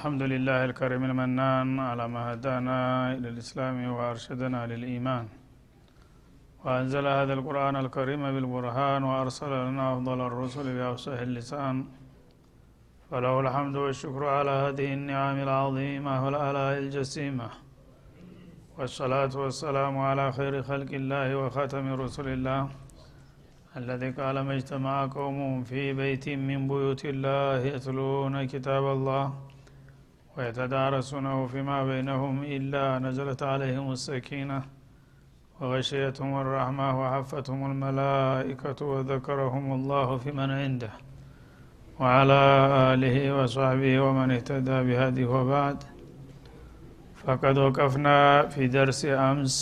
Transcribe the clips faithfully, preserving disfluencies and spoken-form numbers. الحمد لله الكريم المنان على ما هدانا إلى الإسلام وأرشدنا للإيمان وأنزل هذا القرآن الكريم بالبرهان وأرسل لنا أفضل الرسل بأفصح اللسان فله الحمد والشكر على هذه النعم العظيمة والآلاء الجسيمة والصلاة والسلام على خير خلق الله وخاتم رسل الله الذي قال ما اجتمع قوم في بيت من بيوت الله يتلون كتاب الله ويتدارسونه فيما بينهم إلا نزلت عليهم السكينة وغشيتهم الرحمة وحفتهم الملائكة وذكرهم الله في من عنده وعلى آله وصحبه ومن اهتدى بهديه. وبعد، فقد وقفنا في درس أمس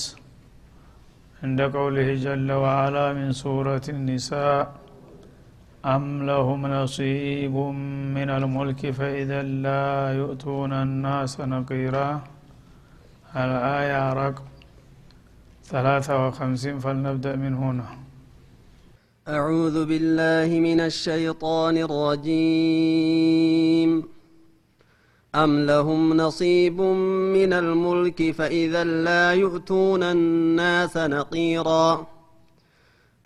عند قوله جل وعلا من سورة النساء: أم لهم نصيب من الملك فإذا لا يؤتون الناس نقيرا، الآية رقم ثلاثة وخمسين. فلنبدأ من هنا. أعوذ بالله من الشيطان الرجيم. أم لهم نصيب من الملك فإذا لا يؤتون الناس نقيرا،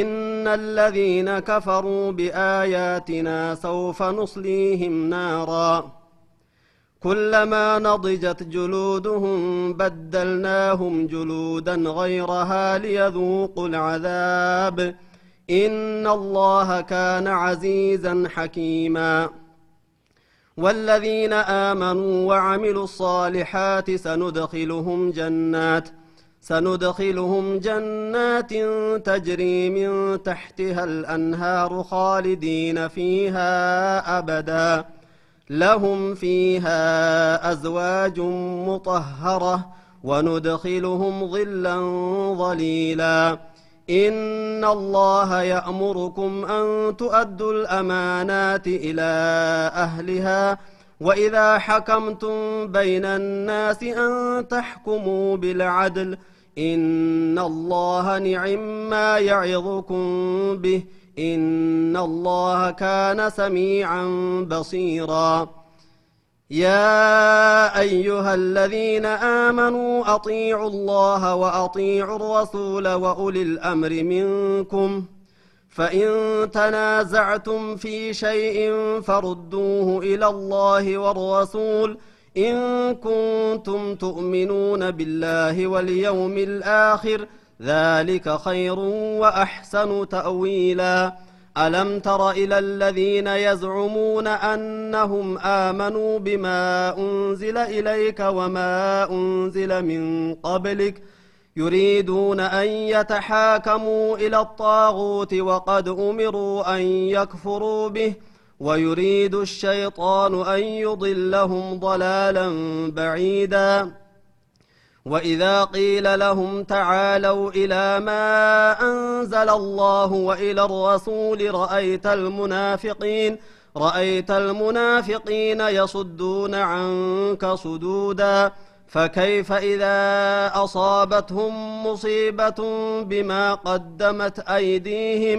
إن الذين كفروا بآياتنا سوف نصليهم نارا كلما نضجت جلودهم بدلناهم جلودا غيرها ليذوقوا العذاب، إن الله كان عزيزا حكيما. والذين آمنوا وعملوا الصالحات سندخلهم جنات سندخلهم جنات تجري من تحتها الأنهار خالدين فيها أبدا، لهم فيها أزواج مطهرة، وندخلهم ظلا ظليلا. إن الله يأمركم أن تؤدوا الأمانات إلى أهلها، وإذا حكمتم بين الناس أن تحكموا بالعدل، إن الله نعم ما يعظكم به، إن الله كان سميعا بصيرا. يا أيها الذين آمنوا أطيعوا الله وأطيعوا الرسول وأولي الأمر منكم، فإن تنازعتم في شيء فردوه إلى الله والرسول، إن كنتم تؤمنون بالله واليوم الآخر، ذلك خير وأحسن تأويلا. ألم تر إلى الذين يزعمون أنهم آمنوا بما أنزل إليك وما أنزل من قبلك، يريدون أن يتحاكموا إلى الطاغوت وقد أمروا أن يكفروا به، ويريد الشيطان أن يضلهم ضلالا بعيدا. وإذا قيل لهم تعالوا إلى ما أنزل الله وإلى الرسول رأيت المنافقين رأيت المنافقين يصدون عنك صدودا، فكيف إذا أصابتهم مصيبة بما قدمت أيديهم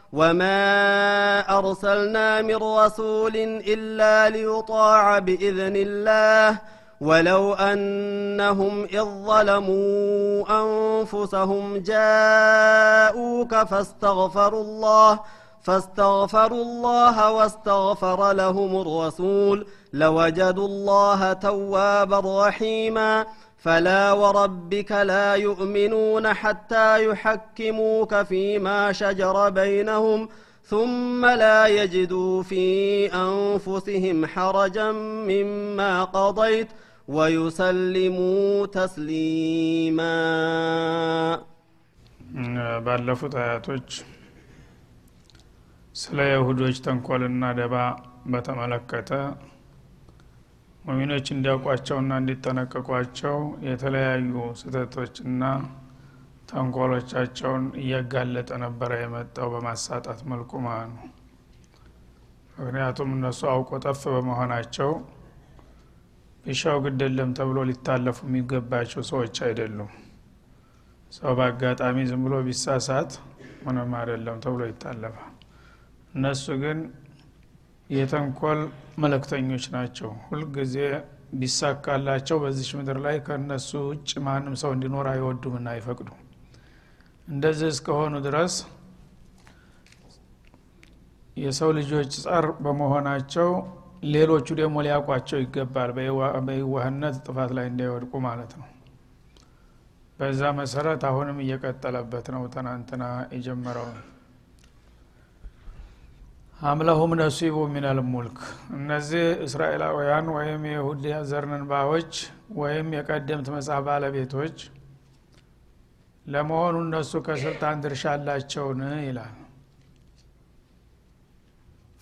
وما أرسلنا من رسول إلا ليطاع بإذن الله، ولو أنهم إذ ظلموا أنفسهم جاءوك فاستغفروا الله فاستغفروا الله واستغفر لهم الرسول لوجدوا الله توابا رحيما. فلا وربك لا يؤمنون حتى يحكموك فيما شجر بينهم ثم لا يجدوا في أنفسهم حرجا مما قضيت ويسلموا تسليما. ባለፉት አያቶች ስለ ይሁዶች ተንኮልና ደባ በተመለከተ ሙእሚኖች እንዲያቋቸውና እንዲጠነቀቋቸው የተለያዩ ስህተቶችና ተንኮሎቻቸውን እያጋለጠ ነበር የመጣው በማሳጣት መልኩ ማኑ ምክንያቱም እነሱ አውቆ ጠፍ በመሆናቸው ቢሻው ግደለም ተብሎ ሊታለፉ የሚገባቸው ሰዎች አይደሉም። ሰው ባጋጣሚ ዝም ብሎ ቢሳሳት ምንም አይደለም ተብሎ ይታለፋል። እነሱ ግን የተንኮል መለክተኞች ናቸው። ሁሉ ግዜ ቢሳካላቸው በዚህ ምድር ላይ ከነሱ እጭ ማንም ሰው እንዲኖር አይወዱምና አይፈቅዱ። እንደዚህ እስከሆነ ድረስ የሰው ልጆች ጻር በመሆናቸው ሌሎቹ ደሞ ሊያቋቸው ይገባል በይዋህነት ጥፋት ላይ እንዳይወድቁ ማለት ነው። በዛ መሰረት አሁንም እየቀጠለበት ነው ተናንተና እየጀመረው አምላሁም ነሲቡ ሚናል ሙልክ። እነዚህ እስራኤላውያን ወይም ይሁዳ ዘርነን ባዎች ወይም የቀደምት መጻባ ለቤቶች ለመሆኑ እነሱ ከስልጣን ድርሻ አላቸው ነው ይላል።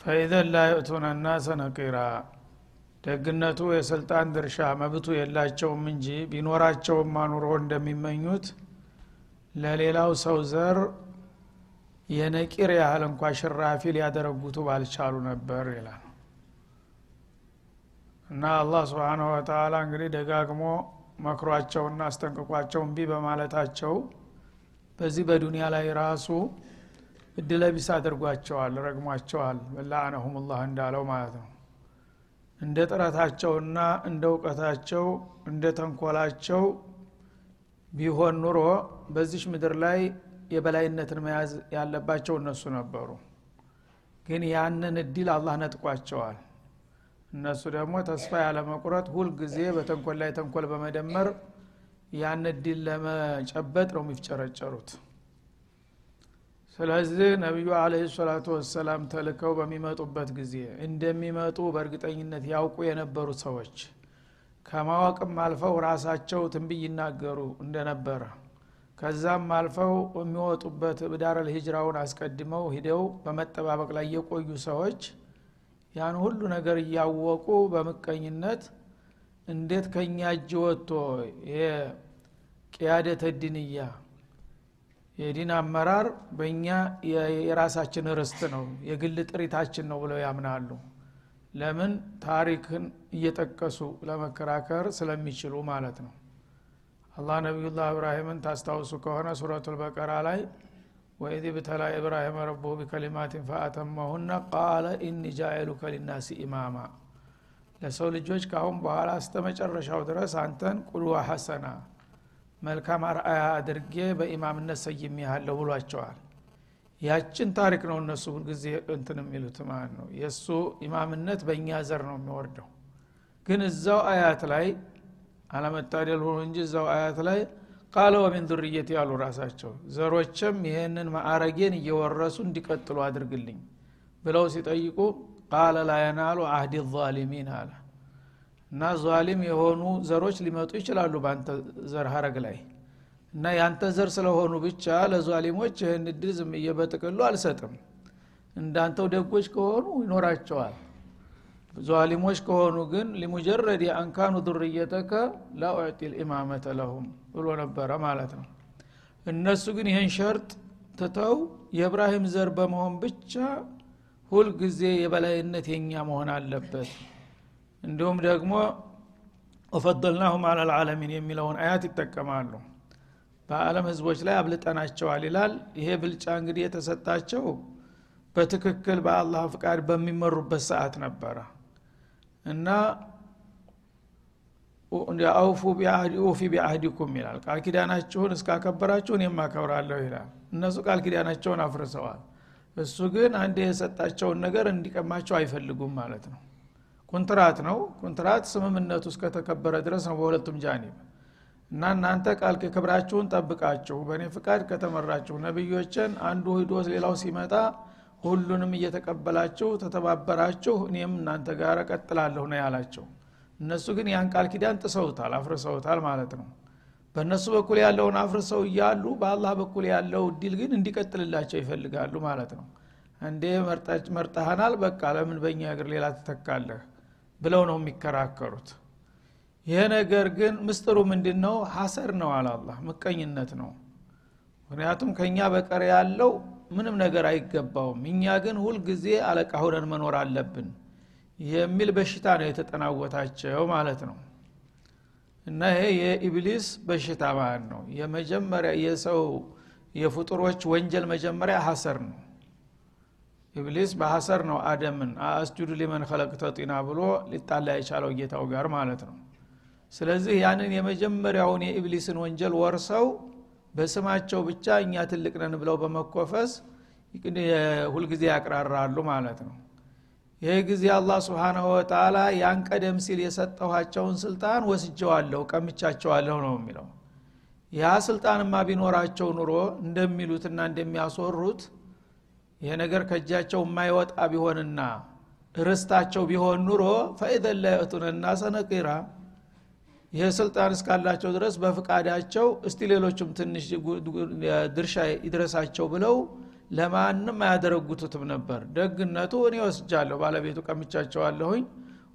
فإذا لا يؤتون الناس نقيرا ደግነቱ የስልጣን ድርሻ መብቱ የላቸው እንጂ ቢኖራቸው ማኑሮ እንደሚመኙት ለሌላው ሰው ዘር የነቂር ያህል እንኳን ሽራፊ ሊያደርጉት ባልቻሉ ነበር ይላል። እና አላህ Subhanahu Wa Ta'ala እንግዲህ ደጋግሞ መክሯቸውና አስተንቅቋቸው እንቢ በማለታቸው በዚህ በዱንያ ላይ ራሱ እድለቢስ አድርጓቸዋል ረግሟቸዋል ወላአነሁሙላህ እንዳለው ማለት ነው። እንደ ጥራታቸውና እንደ ዕውቀታቸው እንደ ተንኮላቸው ቢሆን ኑሮ በዚህ ምድር ላይ የበላይነትን መያዝ ያለባቸው እነሱ ነበሩ። ግን ያንን እድል አላህ ነጥቋቸዋል። እነሱ ደግሞ ተስፋ ያለ መቁረጥ ሁሉ ግዜ በተንኮል ላይ ተንኮል በመደመር ያን እድል ለመጨበጥ ነው የሚፈጨረጨሩት። ስለዚህ ነብዩ አለይሂ ሰላቱ ወሰለም ተልከው በሚመጡበት ጊዜ እንደሚመጡ በእርግጠኝነት ያውቁ የነበሩ ሰዎች ከማወቅም አልፈው ራሳቸው ትንቢይ ይናገሩ እንደነበረ ከዛም አልፈው የሚወጡበት በዳረል ሂጅራውን አስቀድመው ሄደው በመጠባበቅ ላይ የቆዩ ሰዎች ያን ሁሉ ነገር ያወቁ በመቀኝነት እንዴት ከኛ እጅ ወጥቶ የቂያደተ ዲንያ የዲና አመራር በእኛ የራሳችን ርስት ነው የግል ጥሪታችን ነው ብለው ያምናሉ። ለምን ታሪክን እየጠቀሱ ለመከራከር ስለሚችሉ ማለት ነው። አላህ ነብዩላህ ኢብራሂምን ታስተውሱ ከሆነ ሱረቱል በቀራ ላይ ወኢዚ ብተላ ኢብራሂም ረብሁ ቢከሊማቲን ፈአተመሁና ቃለ ኢኒ ጃኢሉከ ሊናሲ ኢማማ ለሰው ልጆች ካሁን በኋላ አስተመጨረሻው ድረስ አንተን ቁልዋ ሐሰና መልካም አርአያ አድርጌ በኢማምነት ሰይሜሃለሁ ብሏቸዋል። ያችን ታሪክ ነው እነሱ ሁሉ ግዜ እንትንም ይሉት ማለት ነው። የሱ ኢማምነት በእኛ ዘር ነው የሚወርደው። ግን እዛው አያት ላይ አለመታደል ሆኖ እንጂ እዛው አያት ላይ قال ومن ذريتي ያሉ ራሳቸው ዘሮችም ይሄንን ማዕረጌን እየወረሱ እንዲቀጥሉ አድርግልኝ ብለው ሲጠይቁ قال لا ينال عهد الظالمين አለ። እና ዛሊም የሆኑ ዘሮች ሊመጡ ይችላሉ ባንተ ዘር ሀረግ ላይ እና ያንተ ዘር ስለሆኑ ብቻ ለዛሊሞች ይሄን ድርዝም እየበጥቅሉ አልሰጥም። እንዳንተው ደጎች ከሆኑ ይኖራቸዋል። ዛሊሞች ከሆኑ ግን لمجرد ان كانوا ذريتك لا اعطي الامامه لهم ብሎ ነበር ማለት ነው። እነሱ ግን ይሄን ሸርጥ ተተው የኢብራሂም ዘር በመሆን ብቻ ሁሉ ግዜ የበላይነት የኛ መሆን አለበት እንደውም ደግሞ ወፈደልናሁም على العالمين የሚለውን አያት ይተከማሉ በአለም ህዝቦች ላይ አብልጠናቸዋል ይላል። ይሄ ብልጫ እንግዲህ የተሰጣቸው በትክክል በአላህ ፍቃድ በሚመሩበት ሰዓት ነበር እና ወንደ አውፉ ቢአህዲ ወፊ ቢአህዲኩም ይላል ቃል ኪዳናችሁን እስካከበራችሁ እኔም አከብራለሁ ይላል። እነሱ ቃል ኪዳናቸውን አፍርሰዋል። እሱ ግን አንዴ የሰጣቸውን ነገር እንዲቀማቸው አይፈልጉም ማለት ነው። ኮንትራት ነው። ኮንትራት ስምምነቱ እስከ ተከበረ ድረስ ነው በሁለቱም ጃኒብ። እና እናንተ ቃል ከክብራችሁን ተጠብቃችሁ በእኔ ፍቃድ ከተመራችሁ ነብዮችን አንዱ ሂዶስ ሌላው ሲመጣ ሁሉንም እየተቀበላችሁ ተተባበራችሁ እኔም እናንተ ጋር ቀጥላለሁ ነው ያላችሁ። እነሱ ግን ያን ቃል ኪዳን ተሰውታል አፍርሰውታል ማለት ነው። በእነሱ በኩል ያለውን አፍርሰው ይያሉ በአላህ በኩል ያለው ዲል ግን እንዲቀጥልላቸው ይፈልጋሉ ማለት ነው። አንዴ መርጣጭ መርጣናል በቃ ለምን በእኛ እግር ሌላ ተተካለህ ብለው ነው የሚከራከሩት። ይሄ ነገር ግን ምስጥሩ ምንድነው? ሐሰር ነው አላህ መቀኝነት ነው። ምክንያቱም ከኛ በቀር ያለው ምንም ነገር አይገባውም እኛ ግን ሁሉ ግዜ አለቃ ሆነን መኖር አለብን የሚል በሽታ ነው የተጠናወታቸው ማለት ነው። እና ይሄ የኢብሊስ በሽታ ማለት ነው። የመጀመሪያ የሰው የፍጡሮች ወንጀል መጀመሪያ ሐሰር ነው። ኢብሊስ በሐሰር ነው አደምን አስጁዱ ለማን خلقተ ጢና ብሎ ሊጣላ ይቻለው ጌታው ጋር ማለት ነው። ስለዚህ ያንን የመጀመሪያውን የኢብሊስን ወንጀል ወርሰው በስማቸው ብቻ እኛ ትልቅ ነን ብለው በመቆፈስ ሁሉ ግዜ ያቀራራሉ ማለት ነው። ይሄ ግዜ አላህ Subhanahu Wa Ta'ala ያን ቀደም ሲል የሰጠዋቸውን ስልጣን ወስጀዋለሁ ቀምቻቸዋለሁ ነው የሚለው። ያ ስልጣንማ ቢኖራቸው ኑሮ እንደሚሉትና እንደሚያስወሩት ይሄ ነገር ከጃቸው የማይወጣ ቢሆንና ርስታቸው ቢሆን ኑሮ فإذا لا يأتون الناس نقيرا የስልጣን ስካላቸው ድረስ በፍቃዳቸው እስቲ ሌሎችም ትንሽ ድርሻ ይدرسአቸው ብለው ለማንም ያደረጉትም ነበር። ደግነቱ እኔ ወስጃለሁ ባለቤቱ ቀምቻቸው አለሁኝ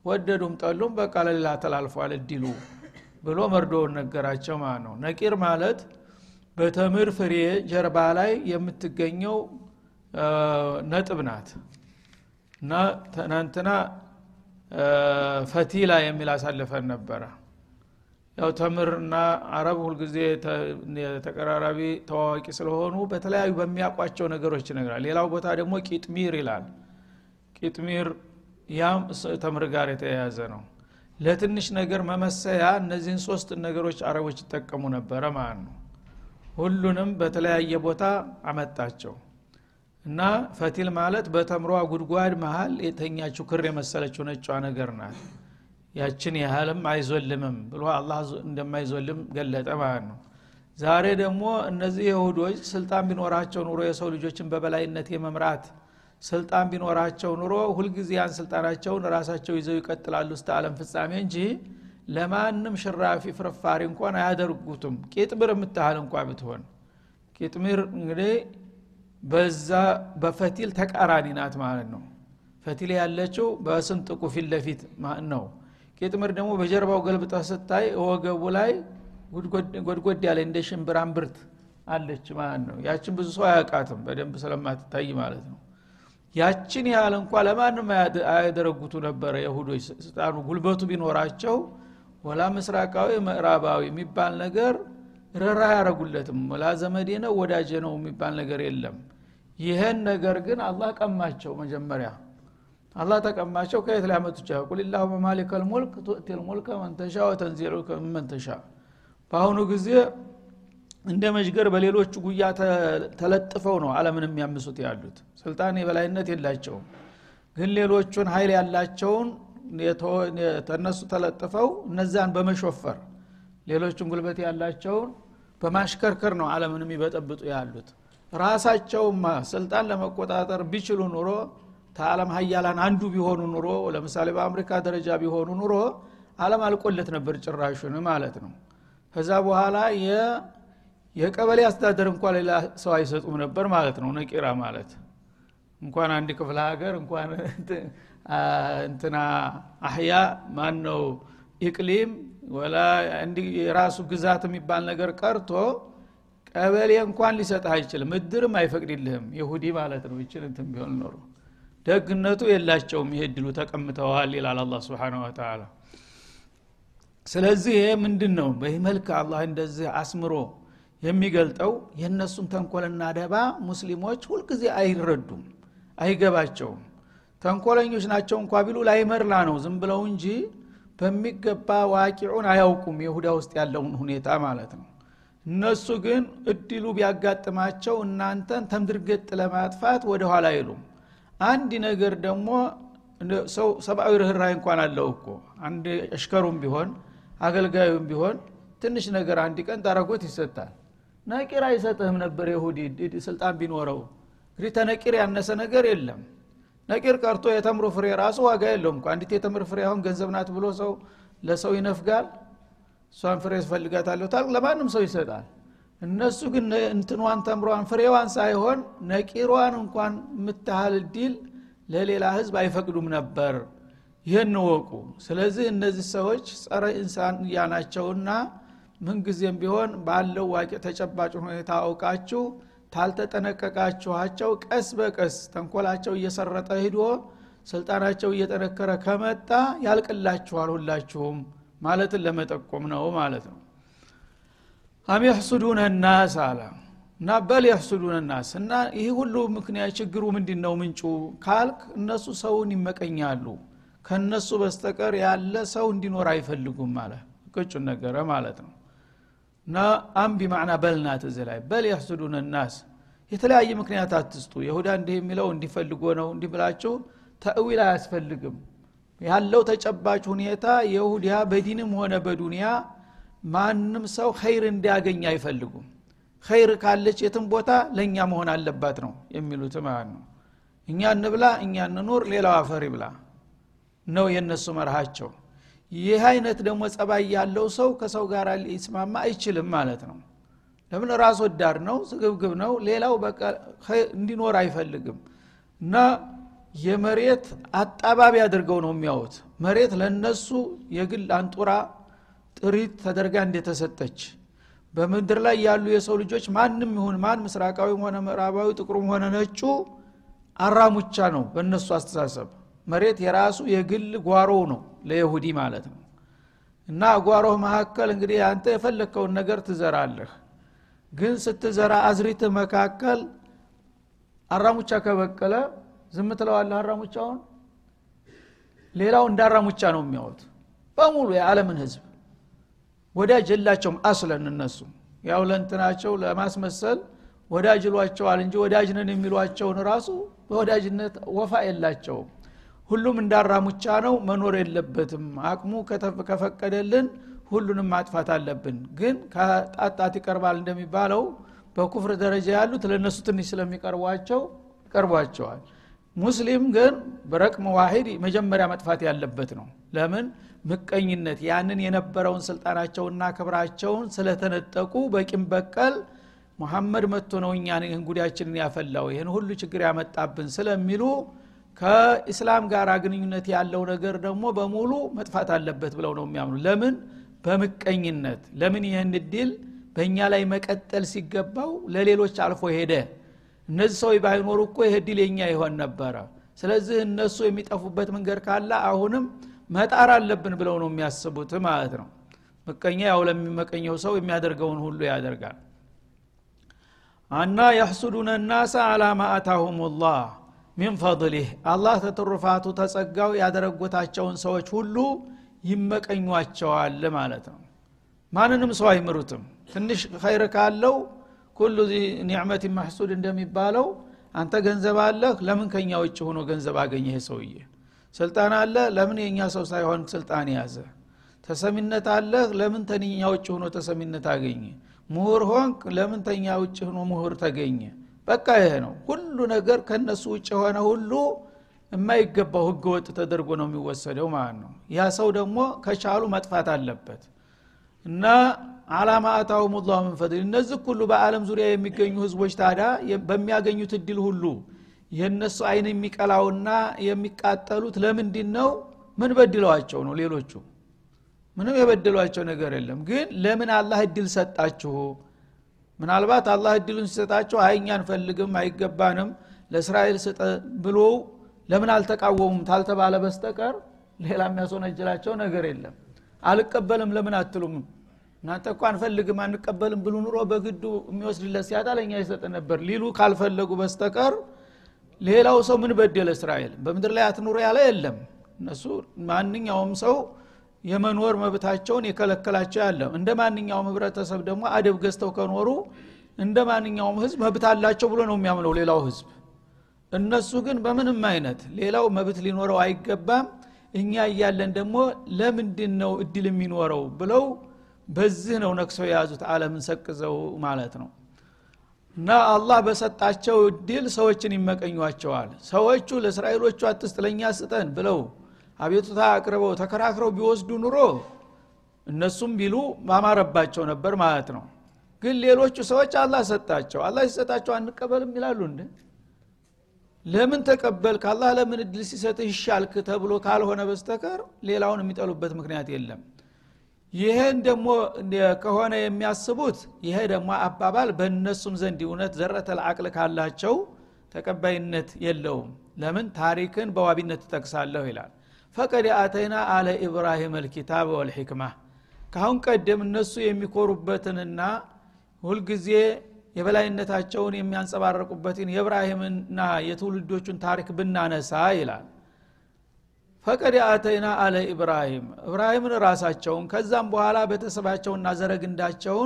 ወደዱም ጠሉም በቃ ለላ ተላልፏል ዲሉ ብሎ መርዶን ነገራቸው ማለት ነው። ነቂር ማለት በተምር ፍሬ ጀርባ ላይ የምትገኘው ነጥብ ናት። እና ተናንተና ፈቲላ የሚላሳለፈን ነበር። ያው ተምርና አረብ ሁሉ ግዜ ተቀራራቢ ተዋዋቂ ስለሆኑ በተለያዩ በሚያቋቸው ነገሮች ይነግራል። ሌላው ቦታ ደግሞ ቂጥሚር ይላል። ቂጥሚር ያም ተምር ጋር የተያያዘ ነው። ለትንሽ ነገር መመሰያ እነዚህን ሶስት ነገሮች አረቦች ተጠቀሙ ነበር ማለት ነው። ሁሉንም በተለያየ ቦታ አመጣቸው። እና ፈቲል ማለት በተምሯ ጉድጓድ መሃል የተኛችው ክር የመሰለችው ነጭዋ ነገር ናት። ያችን ያለም አይዘልምም ብሎ አላህ እንደማይዘልም ገለጠ ማለት ነው። ዛሬ ደግሞ እነዚህ ይሁዶች ስልጣን ቢኖራቸው ኑሮ የሰው ልጆችን በበላይነት የመምራት ስልጣን ቢኖራቸው ኑሮ ሁሉ ግዜ ያን ስልጣናቸውን ራሳቸው ይዘው ይቀጥላሉ እስከዓለም ፍጻሜ እንጂ ለማንም ሽራፊ ፍርፋሪ እንኳን አያደርጉትም። ቂጥምር ምታህል እንኳን ብትሆን ቂጥምር እንግዲህ በዛ በፈቲል ተቃራኒ ናት ማለት ነው። ፈቲል ያለችው በስንጥቁ ፊት ለፊት ማለት ነው። ቂጥምር ደግሞ በጀርባው ገልብጣ ስታይ ወገቡ ላይ ጉድጉድ ያለ እንደ ሽምብራም ብርት አለች ማለት ነው። ያችን ብዙ ሰው ያቃተም በደንብ ስለማትታይ ማለት ነው። ያችን ያህል እንኳን ለማንም አያደረጉት ነበር የይሁዶች ስልጣኑ ጉልበቱ ቢኖራቸው ወላ ምስራቃዊ ምዕራባዊ የሚባል ነገር ረራ ያረጉለትም ወላ ዘመዴ ነው ወዳጄ ነው የሚባል ነገር የለም። ይሄን ነገር ግን አላህ ቀማቸው መጀመሪያ አላህ ተቀማቸው ከየት ላመጡቻ ቁልላሁ ማሊከል ሙልክ ተኡቲል ሙልከ ማን ተሻው ተንዚሉ ከመን ተሻ ባሁኑ ጊዜ እንደ መጅገር በሌሎቹ ጉያ ተለጥፈው ነው ዓለምን የሚያምሱት ያሉት። ስልጣን የበላይነት የላቸው ግን ሌሎቹን ኃይል ያላቸውን የተነሱ ተለጥፈው እነዛን በመሾፈር ሌሎቹን ጉልበት ያላቸውን በማሽከርከር ነው ዓለምን የሚበጠብጡ ያሉት። ራሳቸውማ ስልጣን ለመቆጣጠር ቢችሉ ኑሮ ታለም ሀያላን አንዱ ቢሆኑ ኑሮ ለምሳሌ በአሜሪካ ደረጃ ቢሆኑ ኑሮ ዓለም አልቆለት ነበር ጭራሹን ማለት ነው። ከዛ በኋላ የቀበሌ አስተዳደር እንኳን ሌላ ሰው አይሰጡም ነበር ማለት ነው። ነቂራ ማለት እንኳን አንድ ክፍለ ሀገር እንኳን እንትና አህያ ማን ነው ኢቅሊም ወላ አንድ ራሱ ግዛት የሚባል ነገር ቀርቶ ቀበሌ እንኳን ሊሰጥ አይችልም ምድርም አይፈቅድልህም ይሁዲ ማለት ነው። ይችላል እንትን ቢሆን ኖሮ ደግነቱ የላቸውም ይሄድሉ ተቀምጠዋል ይላል አላህ Subhanahu Wa Ta'ala። ስለዚህ ምንድነው በመልካ አላህ እንደዚህ አስምሮ የሚገልጠው የነሱም ተንኮልና አደባ ሙስሊሞች ሁሉ ግዜ አይረዱም አይገባቸውም። ተንኮለኞች ናቸው እንኳን ቢሉ ላይመርላ ነው ዝም ብለው እንጂ በሚገባ ዋቂዑን አያውቁም ይሁዳ ውስጥ ያለውን ሁኔታ ማለት ነው። እነሱ ግን እድሉ ቢያጋጥማቸው እናንተን ተምድርገጥ ለማጥፋት ወደ ኋላ አይሉም። አንድ ነገር ደግሞ ሰው ሰብአዊ ርህራሄ እንኳን አለው እኮ አንድ አሽከሩም ቢሆን አገልጋዩም ቢሆን ትንሽ ነገር አንድ ቀን ታረጎት ይሰጣል። ነቂራ ይሰጣም ነበር ይሁዲ ስልጣን ቢኖረው ግሪ ተነቂራ ያነሰ ነገር የለም። ነቂር ቀርቶ የተምሩ ፍሬ ራሱ ዋጋ የለውም። አንዲት የተምር ፍሬ አሁን ገንዘብ ናት ብሎ ሰው ለሰው ይነፍጋል። ሷን ፍሬ ይፈልጋታል ታል ለማንም ሰው ይሰጣል። እነሱ ግን እንትንዋን ተምሯን ፍሬዋን ሳይሆን ነቂሯን እንኳን ምትሃል ዲል ለሌላ ህዝብ አይፈቅዱም ነበር። ይሄን ወቁ። ስለዚህ እነዚህ ሰዎች ጸረ ኢንሳን ያናቸውና ምን ጊዜም ቢሆን ባለው ዋቂ ተጨባጭ ሁኔታ አውቃችሁ ታልተጠነቀቃችኋቸው ቀስ በቀስ ተንኮላቸው እየሰረጠ ሄዶ ስልጣናቸው እየተረከረ ከመጣ ያልቀላችኋል ሁላችሁም ማለት ለመጠቆም ነው ማለት ነው። አም يحسدون الناس على ናበል يحسدون الناس እና ይሄ ሁሉ ምክንያት ችግሩ ምንድነው? ምንጩ ካልክ እነሱ ሰውን ይመቀኛሉ። ከነሱ በስተቀር ያለ ሰው እንዲኖር አይፈልጉም ማለት ቅጭ ነገር ማለት ነው። ና አም بمعنى በልና ተዘላይ በል يحسدون الناس የተለያየ ምክንያት አትስጡ። ይሁዳ እንዲህ የሚለው እንዲፈልጎ ነው እንዲብላችሁ ተአዊል አያስፈልግም። ያለው ተጨባጭ ሁኔታ ይሁዲያ በዲንም ሆነ በዱንያ ማንም ሰው خير እንዲያገኝ አይፈልጉም። خير ካለች የትም ቦታ ለኛ መሆን አለባት ነው የሚሉት ማለት ነው። እኛ እንብላ እኛ እንኖር ሌላው አፈር ይብላ ነው የነሱ መርሃቸው። ይሄ አይነት ደግሞ ጸባይ ያለው ሰው ከሰው ጋር ሊስማማ አይችልም ማለት ነው። ለምን? ራስ ወዳድ ነው፣ ስግብግብ ነው። ሌላው በቃ እንዲኖር አይፈልግም እና የመሬት አጣባብ ያደርገው ነው የሚያወት። መሬት ለነሱ የግል አንጡራ ጥሪት ተደርጋ እንደተሰጠች በመንደር ላይ ያሉ የሰው ልጆች ማንም ይሁን ማን ምስራቃዊ ሆነ ምዕራባዊ ጥቁሩም ሆነ ነጩ አራሙቻ ነው በእነሱ አስተሳሰብ። መሬት የራሱ የግል ጓሮ ነው ለይሁዲ ማለት ነው። እና ጓሮ መካከል እንግዲህ አንተ የፈለከውን ነገር ትዘራለህ። ግን ስትዘራ አዝሪት መካከል አራሙቻ ከበቀለ ዝም ትለዋለህ አራሙቻውን? ሌላው እንደ አራሙቻ ነው የሚያወት በሙሉ የዓለምን ህዝብ ወዳጅ የላቸውም አስለን። እነሱ ያው ለእንትናቸው ለማስመሰል ወዳጅ ይሏቸዋል እንጂ ወዳጅ ነን የሚሏቸውን ራሱ በወዳጅነት ወፋ የላቸውም። ሁሉም እንዳራሙቻ ነው። መኖር የለበትም። አቅሙ ከተፈቀደልን ሁሉንም ማጥፋት አለብን። ግን ከጣጣት ይቀርባል እንደሚባለው በኩፍር ደረጃ ያሉት ለነሱ ትንሽ ስለሚቀርቧቸው ይቀርቧቸዋል። ሙስሊም ግን በረቅም ዋሂድ መጀመሪያ ማጥፋት ያለበት ነው። ለምን? ምቀኝነት ያንን የነበረውን ስልጣናቸውና ክብራቸውን ስለተነጠቁ በቂም በቀል መሐመድ መጥቶ ነው እኛን እንጉዳችንን ያፈላው ይሄን ሁሉ ችግር ያመጣብን ስለሚሉ ከእስላም ጋር አግንኙነት ያለው ነገር ደግሞ በሙሉ መጥፋት አለበት ብለው ነው የሚያምኑ። ለምን? በመቀኝነት። ለምን? ይሄን ዲል በእኛ ላይ መቀጠል ሲገባው ለሌሎች አልፎ ሄደ። እነዚህ ሰው ባይኖር እኮ ይሄ ዲል የኛ ይሆን ነበር። ስለዚህ እነሱ የሚጠፉበት መንገድ ካለ አሁንም መጣር አለብን ብለው ነው የሚያስቡት ማለት ነው። መቀኛ ያው ለሚመቀኘው ሰው የሚያደርገውን ሁሉ ያደርጋል። አና يحسدون الناس على ما آتاهم الله من فضله الله ተተርፋቱ ተጸጋው ያደረጉታቸውን ሰዎች ሁሉ ይመቀኙዋቸዋል ማለት ነው። ማንንም ሰው አይምሩትም። ትንሽ خير ካለው ሁሉ ኒዕመት محسود እንደሚባለው አንተ ገንዘብ አለህ ለምን ከኛ ወጭ ሆኖ ገንዘብ አገኘህ? ይሄ ሰውዬ ስልጣን አለ ለምን የኛ ሰው ሳይሆን ስልጣን ያዘ? ተሰሚነት አለህ ለምን ተኛ ወጭ ሆኖ ተሰሚነት አገኘ? ምሁር ሆንክ ለምን ተኛ ወጭ ሆኖ ምሁር ተገኘ? በቃ ይሄ ነው ሁሉ ነገር። ከነሱ ውጭ ሆነ ሁሉ የማይገባው ህገወጥ ተደርጎ ነው የሚወሰደው ማለት ነው። ያ ሰው ደግሞ ከቻሉ መጥፋት አለበት እና አላማ አታውሙ الله من فضل እነዚህ ሁሉ በአለም ዙሪያ የሚገኙ ህዝቦች ታዲያ በሚያገኙት እድል ሁሉ የነሱ አይን የሚቀላውና የሚቃጠሉት ለምንድን ነው? ምን በድለዋቸው ነው? ሌሎቹ ምንም የበደሏቸው ነገር የለም። ግን ለምን አላህ እድል ሰጣችሁ? ምናልባት አላህ እድሉን ሲሰጣቸው አይኛን ፈልግም አይገባንም ለእስራኤል ሰጠ ብሎ ለምን አልተቃወሙም ታልተባለ በስተቀር ሌላ የሚያስወነጅላቸው ነገር የለም። አልቀበልም ለምን አትሉም? እናንተ እኮ አንፈልግም አንቀበልም ብሉ ኑሮ በግዱ የሚወስድለት ሲያጣለኛ ይሰጥ ነበር ሊሉ ካልፈለጉ በስተቀር ሌላው ሰው ምን በደለ? እስራኤል በመድር ላይ አትኑሩ ያለ የለም። እነሱ ማንኛውም ሰው የመኖር መብታቸውን የከለከላቸው ያለው እንደማንኛውም ህብረተሰብ ደግሞ አደብ ገዝተው ከኖሩ እንደማንኛውም ህዝብ መብት አላቸው ብሎ ነው የሚያምነው ሌላው ህዝብ። እነሱ ግን በምንም አይነት ሌላው መብት ሊኖረው አይገባም እኛ ያያለን ደግሞ ለምንድን ነው እድል የሚኖረው ብለው በዚህ ነው ነክሰው ያዙት ዓለምን ሰቅዘው ማለት ነው። እና አላህ በሰጣቸው ዲል ሰዎችን ይመቀኙዋቸዋል። ሰዎቹ ለእስራኤሎቹ አትስጥለኛ ስጠን ብለው አብየቱታ አቅርበው ተከራክረው ቢወስዱ ኑሮ እነሱም ቢሉ ማማረባቸው ነበር ማለት ነው። ግን ሌሎቹ ሰዎች አላህ ሰጣቸው አላህ ሲሰጣቸው አንቀበልም ይላሉ። እንዴ ለምን ተቀበል ካላህ ለምን እድል ሲሰጥህ ይሻልክ ተብሎ ካልሆነ በስተቀር ሌላውን የሚጠሉበት ምክንያት የለም። ይሄን ደሞ ከሆነ የሚያስቡት ይሄ ደሞ አባባል በእነሱም ዘንድ እውነት ዘረተል አቅል ካላቸው ተቀባይነት የለውም። ለምን ታሪክን በዋቢነት ተጠቅሳለሁ ይላል። فقد اتينا على ابراهيم الكتاب والحكمه ካሁን ቀደም እነሱ የሚቆሩበትንና ሁሉ ጊዜ የበላይነታቸውን የሚያንጸባርቁበትን የኢብራሂምና የትውልዶቹን ታሪክ ብናነሳ ይላል። فقد اتينا على ابراهيم ابراهيمን ራሳቸው ከዛም በኋላ በተሰባቸውና ዘረግንዳቸው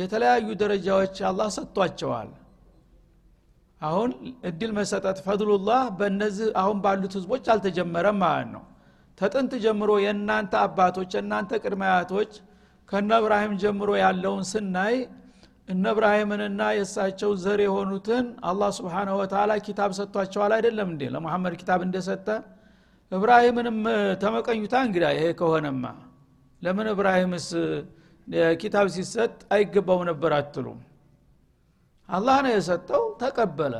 የተለያዩ ደረጃዎች አላህ ሰጥቷቸዋል። አሁን እድል መሰጠት ፈድሉላህ በእነዚህ አሁን ባሉት ህዝቦች አልተጀመረም ማለት ነው። ተጥንት ጀምሮ የናንተ አባቶች እናንተ ቅድማያቶች ከነ ኢብራሂም ጀምሮ ያለውን ስናይ እነ ኢብራሂምንና የሳቸው ዘር የሆኑትን አላህ Subhanahu Wa Ta'ala ኪታብ ሰጥቷቸዋል አይደለም እንዴ? ለሙሐመድ ኪታብ እንደሰጠ ኢብራሂምንም ተመቀኙታ እንግዳ ይሄ ከሆነማ ለምን ኢብራሂምስ ኪታብ ሲሰጥ አይገባው ነበር አትሉ? አላህ ነው የሰጠው ተቀበለ።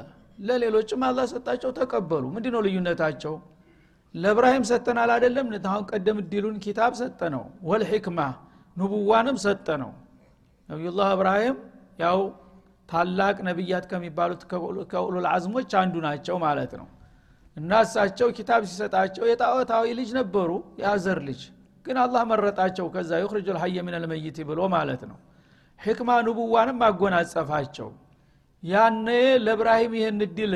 ለሌሎችም አላህ ሰጣቸው ተቀበሉ። ምንድነው ልዩነታቸው? ለኢብራሂም ሰጠናል አይደለም ለታውን ቀደም ዲሉን ኪታብ ሰጠነው ወልህክማ ንቡዋንም ሰጠነው። ነብዩላህ ኢብራሂም ያው ታላቅ ነብያት ከሚባሉት ከኡሉል አዝሞች አንዱ ናቸው ማለት ነው። እናሳቸው ኪታብ ሲሰጣቸው የጣዖታዊ ልጅ ነበሩ ያዘር ልጅ ግን አላህ መረጣቸው ከዛ ይخرجል ሐየ ሚነል መይት ብሎ ማለት ነው። ህክማ ንቡዋንም አጎናጸፋቸው። ያኔ ለኢብራሂም ይሄን እድል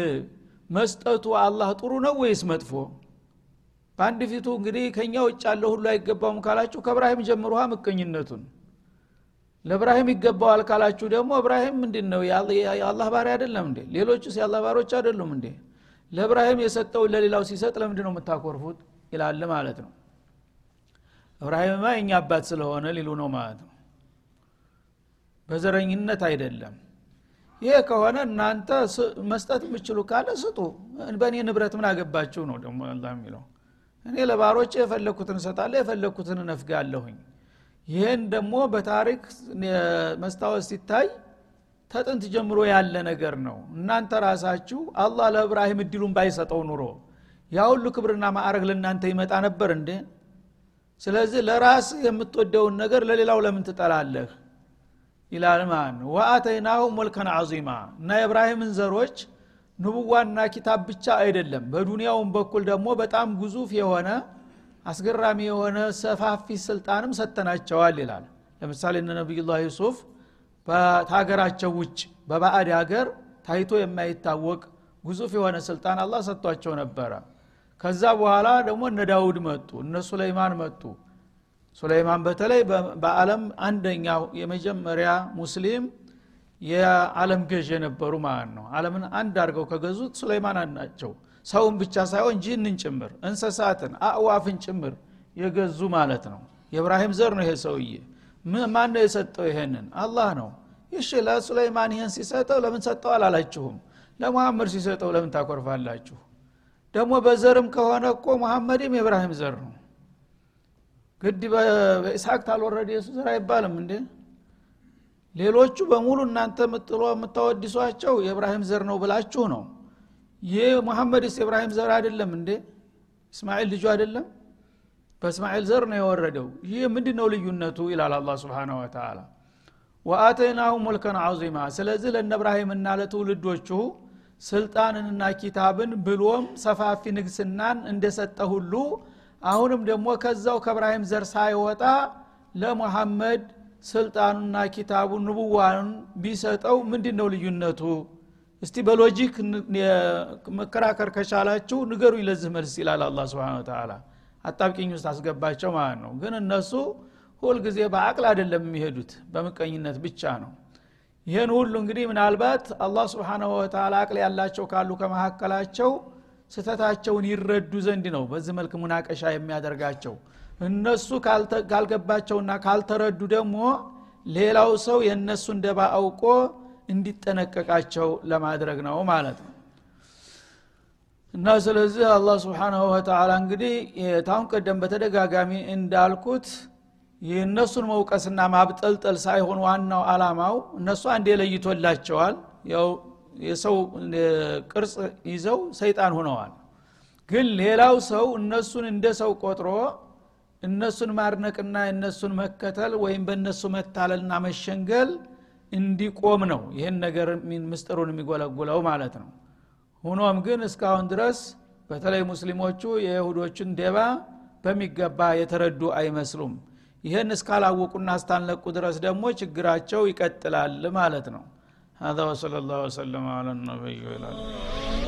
መስጠቱ አላህ ጥሩ ነው ወይስ መጥፎ? ባንድ ፊቱ እንግዲህ ከኛ ወጭ ያለው ሁሉ አይገባውም ካላችሁ ከኢብራሂም ጀምሮ አመቀኝነቱን ለኢብራሂም ይገባዋል ካላችሁ ደግሞ ኢብራሂም ምንድነው ያአላህ ባሪያ አይደለም እንዴ? ሌሎቹስ ያአላህ ባሮች አይደሉም እንዴ? ለኢብራሂም የሰጠው ለሌላው ሲሰጥ ለምንድነው መታቆርፉት ይላል ማለት ነው። ኢብራሂም ማኛ አባት ስለሆነ ሊሉ ነው ማለት ነው። በዘረኝነት አይደለም። ይሄ ከሆነ እናንተ መስጠት የምትችሉ ካለ ስጡ በእኔ ንብረት ምን አገባችሁ ነው ደግሞ አላህ የሚለው። እኔ ለባሮቼ የፈለኩትን ሰጣለሁ የፈለኩትን ነፍጋለሁኝ። ይሄን ደግሞ በታሪክ መስታወስ ሲታይ ተጥንት ጀምሮ ያለ ነገር ነው። እናንተ ራሳችሁ አላህ ለኢብራሂም እድሉን ባይሰጠው ኑሮ ያ ሁሉ ክብርና ማዕረግ ለእናንተ ይመጣ ነበር እንዴ? ስለዚህ ለራስ የምትወደውን ነገር ለሌላው ለምን ትጠላለህ ይላል ማን ወአተይናሁ ሙልከን አዚማ። እና ኢብራሂምን ዘሮች ንቡዋና ኪታብ ብቻ አይደለም በዱንያውም በኩል ደግሞ በጣም ግዙፍ የሆነ አስገራሚ የሆነ ሰፋፊ ስልጣንም ሰተናቸዋል ይላል። ለምሳሌ እነ ነብዩላህ ዩሱፍ በታገራቸው ውጭ በባዕድ ሀገር ታይቶ የማይታወቅ ግዙፍ የሆነ ስልጣን አላህ ሰጥቷቸው ነበር። ከዛ በኋላ ደግሞ እነ ዳውድ መጡ እነ ሱለይማን መጡ። ሱለይማን በተለይ በአለም አንደኛው የመጀመሪያ ሙስሊም የዓለም ገዥ ነበሩ ማለት ነው። ዓለምን አንድ አድርገው ከገዙት ሱለይማን ናቸው። ሰውን ብቻ ሳይሆን ጂንን ጭምር እንስሳትን አዕዋፍን ጭምር የገዙ ማለት ነው። የኢብራሂም ዘር ነው ይሄ ሰውዬ። ማን ነው የሰጠው ይሄንን? አላህ ነው። እሺ ለሱለይማን ይሄን ሲሰጠው ለምን ሰጠው አላላችሁም? ለሙሐመድ ሲሰጠው ለምን ታቆርፋላችሁ? ደግሞ በዘርም ከሆነ እኮ ሙሐመድም የኢብራሂም ዘር ነው ግድ በኢስሐቅ ታልወረደ ኢየሱስ ዘር አይባልም እንዴ? ሌሎቹ በሙሉ እናንተ ምጥሎ ምታወድሷቸው የኢብራሂም ዘር ነው ብላችሁ ነው። የሙሐመድስ ኢብራሂም ዘር አይደለም እንዴ? እስማኤል ልጅ አይደለም? በእስማኤል ዘር ነው የወረደው። ይሄ ምንድነው ልዩነቱ ይላል አላህ Subhanahu Wa Ta'ala። ወአተይናሁ ሙልከን አዚማ። ስለዚህ ለኢብራሂምና ለትውልዶቹ ስልጣንንና ኪታብን ብሎም ሰፋፊ ንግስናን እንደሰጠ ሁሉ አሁንም ደግሞ ከዛው ከኢብራሂም ዘር ሳይወጣ ለሙሐመድ ስልጣኑና ኪታቡን ንቡዋን ቢሰጠው ምንድነው ልዩነቱ? እስቲ በሎጂክ መከራከር ከቻላችሁ ንገሩ ይለዚህ መልስ ይላል አላህ Subhanahu Wa Ta'ala። አጣብቂኝ ውስጥ አስገባቸው ማለት ነው። ግን እነሱ ሁሉ ጊዜ በአቅል አይደለም የሚሄዱት በመቀኝነት ብቻ ነው። ይሄን ሁሉ እንግዲህ ምናልባት አላህ Subhanahu Wa Ta'ala አቅል ያላቸው ካሉ ከመሐከላቸው ስተታቸውን ይረዱ ዘንድ ነው በዚህ መልኩ ሙናቀሻ የሚያደርጋቸው። እነሱ ካልተጋልገባቸውና ካልተረዱ ደግሞ ሌላው ሰው የነሱ እንደባ አውቆ እንዲጠነቀቃቸው ለማድረግ ነው ማለት ነው። እና ስለዚህ አላህ Subhanahu Wa Ta'ala እንግዲህ የታውን ቀደም በተደጋጋሚ እንዳልኩት የነሱን መውቀስና ማብጠልጠል ሳይሆን ዋናው አላማው እነሱ አንዴ ለይቶላቸዋል ያው የሰው ቅርጽ ይዘው ሰይጣን ሆነዋል። ግን ሌላው ሰው እነሱን እንደ ሰው ቆጥሮ እነሱን ማርነቅና እነሱን መከተል ወይም በእነሱ መታለልና መሸንገል እንዲቆም ነው ይሄን ነገር ምን ምስጥሩን የሚጎለጉለው ማለት ነው። ሆኖም ግን እስካሁን ድረስ በተለይ ሙስሊሞቹ የይሁዶችን ደባ በሚገባ የተረዱ አይመስሉም። ይሄን እስካላወቁና አስተንለቁ ድረስ ደግሞ ችግራቸው ይቀጥላል ማለት ነው። هذا وصلى الله وسلم على النبي وعلى آله